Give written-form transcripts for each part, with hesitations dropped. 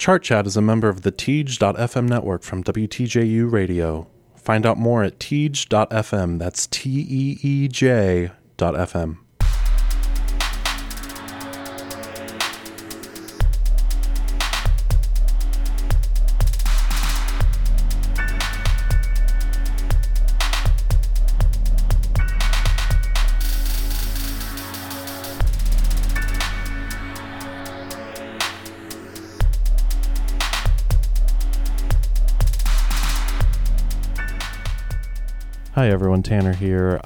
Chart Chat is a member of the Teej.fm network from WTJU Radio. Find out more at Teej.fm. That's Teej.fm. Hi everyone, Tanner here.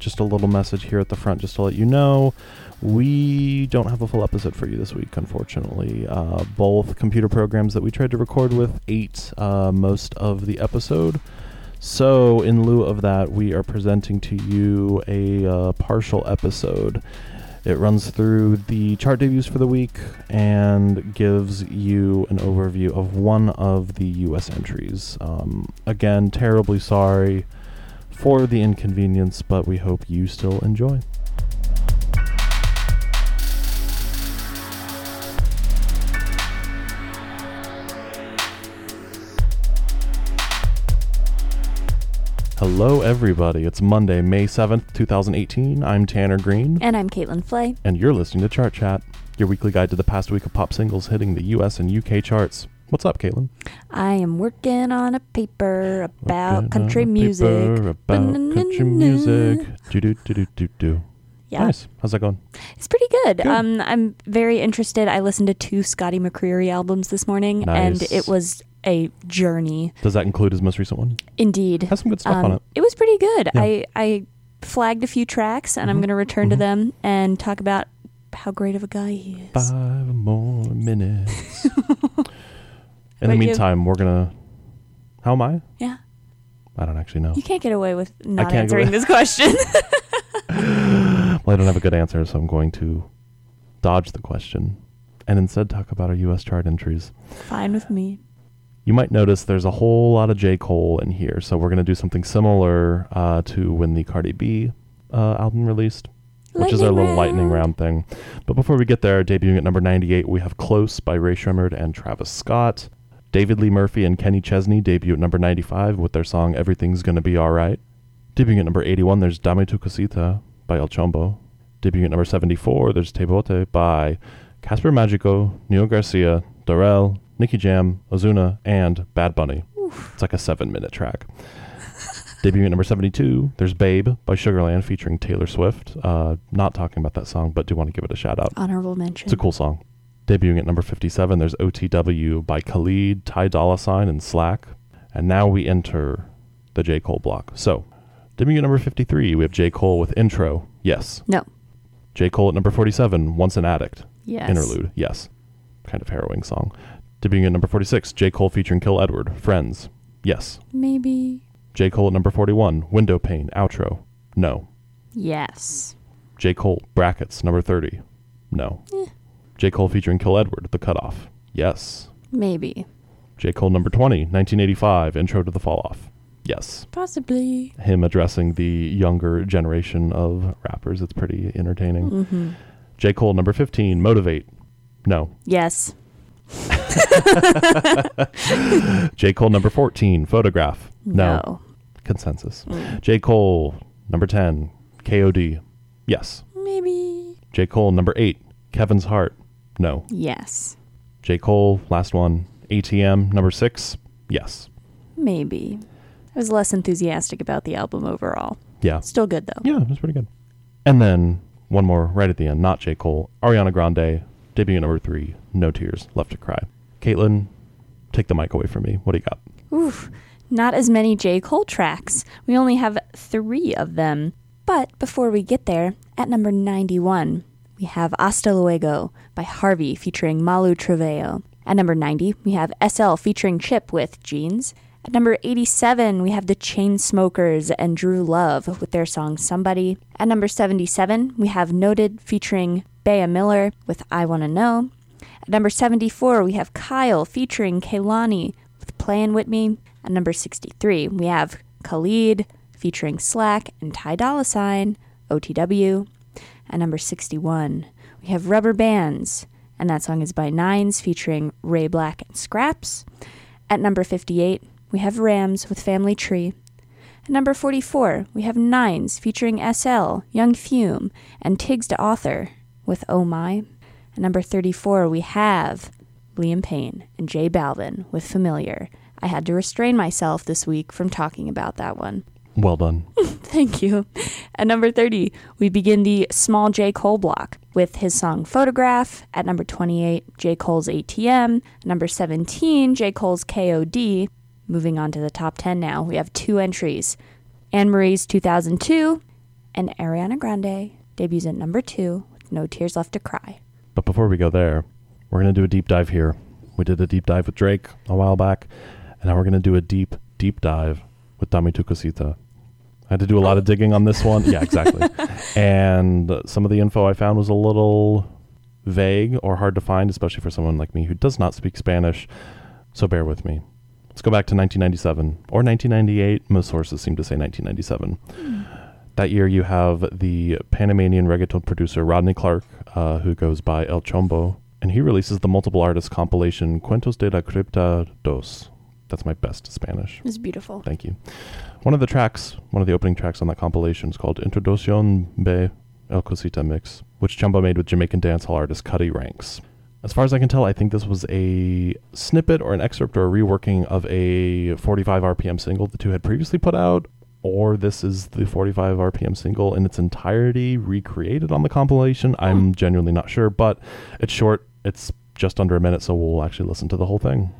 Just a little message here at the front just to let you know we don't have a full episode for you this week, unfortunately. Both computer programs that we tried to record with ate most of the episode. So in lieu of that, we are presenting to you a partial episode. It runs through the chart debuts for the week and gives you an overview of one of the US entries. Again, terribly sorry for the inconvenience, but we hope you still enjoy. Hello everybody, it's Monday, May 7th, 2018. I'm Tanner Green. And I'm Caitlin Flay. And you're listening to Chart Chat, your weekly guide to the past week of pop singles hitting the US and UK charts. What's up, Caitlin? I am working on a paper about country music. Do-do-do-do-do-do. Yeah. Nice. How's that going? It's pretty good. I'm very interested. I listened to 2 Scotty McCreary albums this morning, nice. And it was a journey. Does that include his most recent one? Indeed. Has some good stuff on it. It was pretty good. Yeah. I flagged a few tracks, and I'm going to return to them and talk about how great of a guy he is. 5 more minutes. In the meantime, we're going to... How am I? Yeah. I don't actually know. You can't get away with not answering this question. Well, I don't have a good answer, so I'm going to dodge the question and instead talk about our U.S. chart entries. Fine with me. You might notice there's a whole lot of J. Cole in here, so we're going to do something similar to when the Cardi B album released. Which is our little lightning round thing. But before we get there, debuting at number 98, we have Close by Rae Sremmurd and Travis Scott. David Lee Murphy and Kenny Chesney debut at number 95 with their song Everything's Gonna Be Alright. Debuting at number 81, there's Dame Tu Cosita by El Chombo. Debuting at number 74, there's Te Bote by Casper Magico, Nio Garcia, Darell, Nicky Jam, Ozuna, and Bad Bunny. Oof. It's like a 7-minute track. Debuting at number 72, there's Babe by Sugarland featuring Taylor Swift. Not talking about that song, but do want to give it a shout out. Honorable mention. It's a cool song. Debuting at number 57, there's OTW by Khalid, Ty Dolla $ign, and Slack. And now we enter the J. Cole block. So, debuting at number 53, we have J. Cole with Intro. Yes. No. J. Cole at number 47, Once an Addict. Yes. Interlude. Yes. Kind of harrowing song. Debuting at number 46, J. Cole featuring Kill Edward. Friends. Yes. Maybe... J. Cole at number 41, Window Pane, Outro. No. Yes. J. Cole, Brackets, number 30. No. Eh. J. Cole featuring Kill Edward, The Cutoff. Yes. Maybe. J. Cole number 20, 1985, Intro to the Fall Off. Yes. Possibly. Him addressing the younger generation of rappers. It's pretty entertaining. Mm-hmm. J. Cole number 15, Motivate. No. Yes. J. Cole number 14, Photograph. No. Consensus. J. Cole, number 10, KOD. Yes. Maybe. J. Cole, number 8, Kevin's Heart. No. Yes. J. Cole, last one, ATM, number 6. Yes. Maybe. I was less enthusiastic about the album overall. Yeah. Still good, though. Yeah, it was pretty good. And then one more right at the end, not J. Cole, Ariana Grande, debut at number 3, No Tears Left to Cry. Caitlin, take the mic away from me. What do you got? Oof. Not as many J. Cole tracks. We only have 3 of them. But before we get there, at number 91, we have Hasta Luego by Harvey featuring Malu Trevejo. At number 90, we have SL featuring Chip with Jeans. At number 87, we have The Chainsmokers and Drew Love with their song Somebody. At number 77, we have NOTD featuring Bea Miller with I Wanna Know. At number 74, we have Kyle featuring Kehlani with Playin' With Me. At number 63, we have Khalid featuring Slack and Ty Dolla $ign, OTW. At number 61, we have Rubber Bands and that song is by Nines featuring Ray Black and Scraps. At number 58, we have Rams with Family Tree. At number 44, we have Nines featuring SL, Young Fume, and Tiggs da Author with Oh My. At number 34, we have Liam Payne and J Balvin with Familiar. I had to restrain myself this week from talking about that one. Well done. Thank you. At number 30, we begin the small J. Cole block with his song Photograph. At number 28, J. Cole's ATM. At number 17, J. Cole's KOD. Moving on to the top 10 now, we have two entries. Anne-Marie's 2002 and Ariana Grande debuts at number 2 with No Tears Left to Cry. But before we go there, we're going to do a deep dive here. We did a deep dive with Drake a while back, and now we're going to do a deep, deep dive with Dame Tu Cosita. I had to do a lot of digging on this one. Yeah, exactly. And some of the info I found was a little vague or hard to find, especially for someone like me who does not speak Spanish. So bear with me. Let's go back to 1997 or 1998. Most sources seem to say 1997. That year you have the Panamanian reggaeton producer Rodney Clark, who goes by El Chombo, and he releases the multiple artist compilation Cuentos de la Cripta 2. That's my best Spanish. It's beautiful. Thank you. One of the opening tracks on that compilation is called Introducción de El Cosita Mix, which Chombo made with Jamaican dancehall artist Cudi Ranks. As far as I can tell, I think this was a snippet or an excerpt or a reworking of a 45 RPM single the two had previously put out, or this is the 45 RPM single in its entirety recreated on the compilation. I'm genuinely not sure, but it's short. It's just under a minute, so we'll actually listen to the whole thing.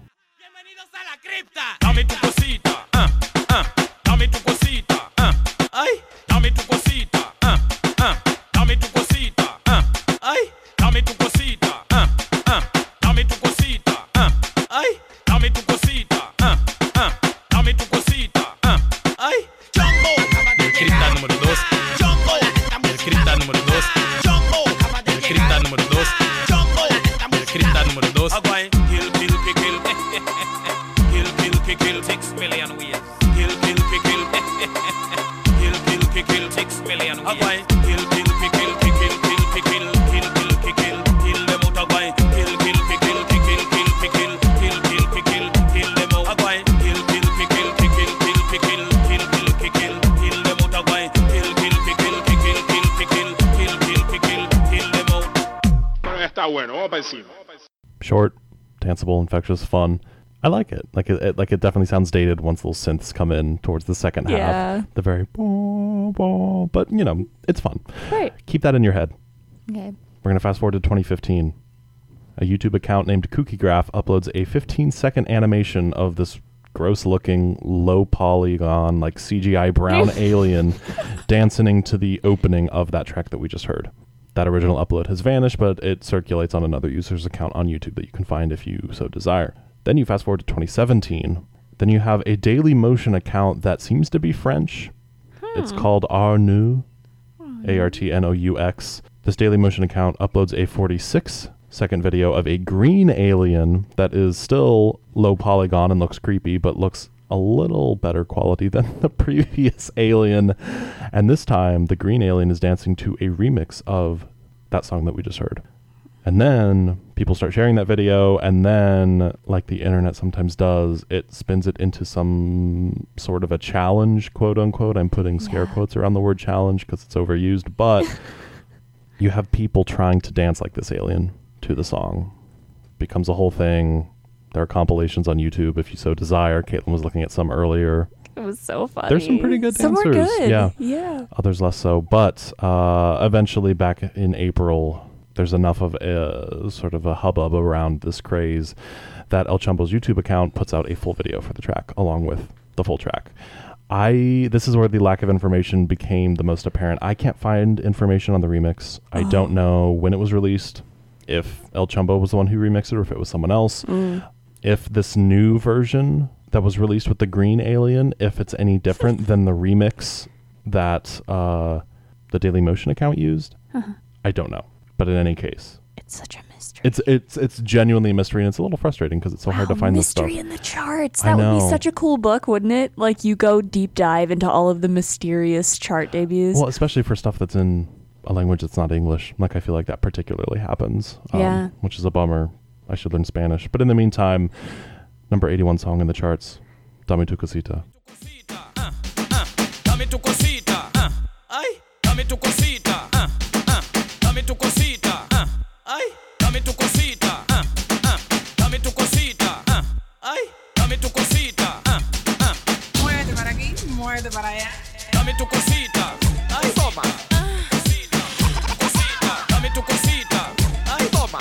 Short, danceable, infectious, fun. I like it. It definitely sounds dated once those synths come in towards the second half. The very blah, blah, but you know, it's fun. Right. Keep that in your head. Okay. We're gonna fast forward to 2015. A YouTube account named Kookie Graph uploads a 15-second animation of this gross-looking, low-polygon, like CGI brown alien dancing to the opening of that track that we just heard. That original upload has vanished, but it circulates on another user's account on YouTube that you can find if you so desire. Then you fast forward to 2017. Then you have a Daily Motion account that seems to be French. It's called Arnoux, Artnoux. This Daily Motion account uploads a 46-second video of a green alien that is still low polygon and looks creepy, but looks a little better quality than the previous alien. And this time, the green alien is dancing to a remix of that song that we just heard. And then people start sharing that video, and then, like the internet sometimes does, it spins it into some sort of a challenge, quote unquote. I'm putting scare quotes around the word challenge because it's overused, but you have people trying to dance like this alien to the song. Becomes a whole thing. There are compilations on YouTube if you so desire. Caitlin was looking at some earlier. It was so funny. There's some pretty good dancers. Some were good. Yeah. Others less so. But eventually, back in April, there's enough of a sort of a hubbub around this craze that El Chombo's YouTube account puts out a full video for the track, along with the full track. This is where the lack of information became the most apparent. I can't find information on the remix. I don't know when it was released, if El Chombo was the one who remixed it or if it was someone else. If this new version that was released with the green alien, if it's any different than the remix that the Daily Motion account used, I don't know. But in any case, it's such a mystery. It's genuinely a mystery, and it's a little frustrating because it's so hard to find this stuff. Mystery in the charts. That would be such a cool book, wouldn't it? Like, you go deep dive into all of the mysterious chart debuts. Well, especially for stuff that's in a language that's not English. Like, I feel like that particularly happens, which is a bummer. I should learn Spanish. But in the meantime, number 81 song in the charts, Dame tu cosita. Dame tu cosita. Ay, dame tu cosita. Dame tu cosita. Ay, dame tu cosita. Dame tu cosita. Ay, dame tu cosita. Muévete para aquí, muévete para allá. Dame tu cosita. Ay, toma. Cosita, cosita. Dame tu cosita. Ay, toma.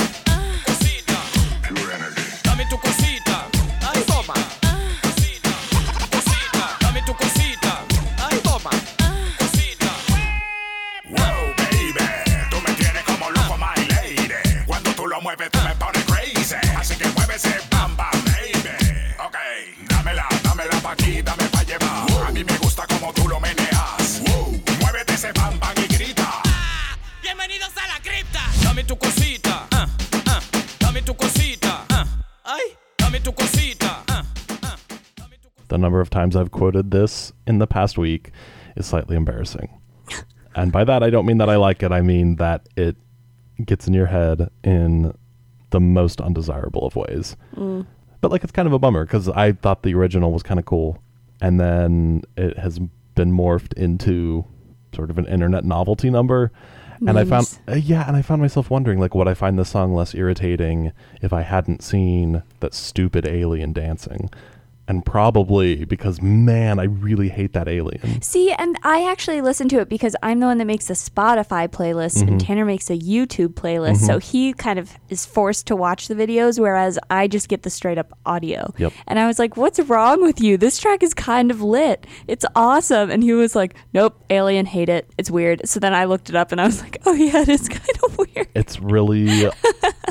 The number of times I've quoted this in the past week is slightly embarrassing. And by that, I don't mean that I like it. I mean that it gets in your head in the most undesirable of ways. Mm. But like, it's kind of a bummer because I thought the original was kind of cool. And then it has been morphed into sort of an internet novelty number. Memes. And I found, and I found myself wondering, like, would I find this song less irritating if I hadn't seen that stupid alien dancing? And probably because, man, I really hate that alien. See, and I actually listen to it because I'm the one that makes the Spotify playlist, mm-hmm. and Tanner makes a YouTube playlist. Mm-hmm. So he kind of is forced to watch the videos, whereas I just get the straight up audio. Yep. And I was like, what's wrong with you? This track is kind of lit. It's awesome. And he was like, nope, alien, hate it. It's weird. So then I looked it up and I was like, oh, yeah, it is kind of weird. It's really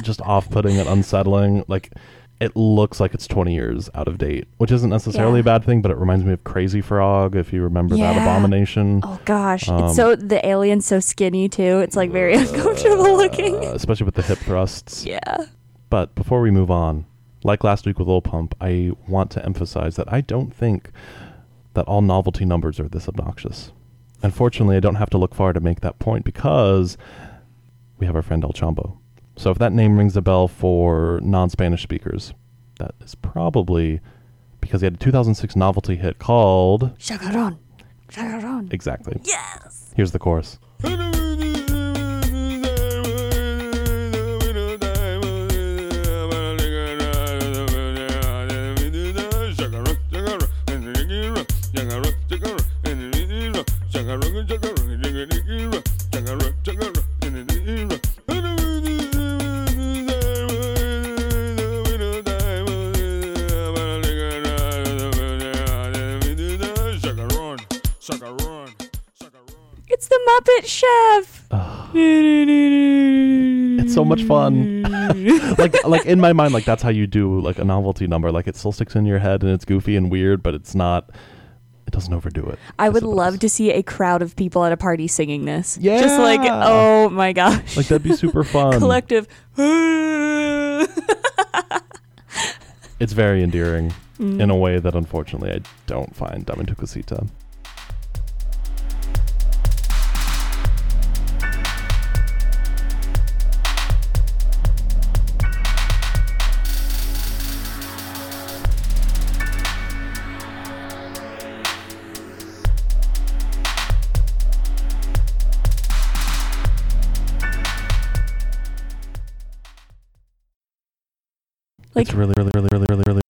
just off-putting and unsettling. Like, it looks like it's 20 years out of date, which isn't necessarily a bad thing, but it reminds me of Crazy Frog, if you remember that abomination. Oh, gosh. It's so, the alien's so skinny, too. It's like very uncomfortable looking. Especially with the hip thrusts. Yeah. But before we move on, like last week with Lil Pump, I want to emphasize that I don't think that all novelty numbers are this obnoxious. Unfortunately, I don't have to look far to make that point because we have our friend El Chombo. So if that name rings a bell for non-Spanish speakers, that is probably because he had a 2006 novelty hit called... Chagarrón. Chagarrón. Exactly. Yes! Here's the chorus. It's the Muppet Chef. Oh. It's so much fun. like in my mind, like, that's how you do like a novelty number. Like, it still sticks in your head and it's goofy and weird, but it's not. It doesn't overdo it. I would love to see a crowd of people at a party singing this. Yeah, just like, oh my gosh, like that'd be super fun. Collective. It's very endearing in a way that unfortunately I don't find Dame tu Cosita. Like, it's really, really, really, really, really, really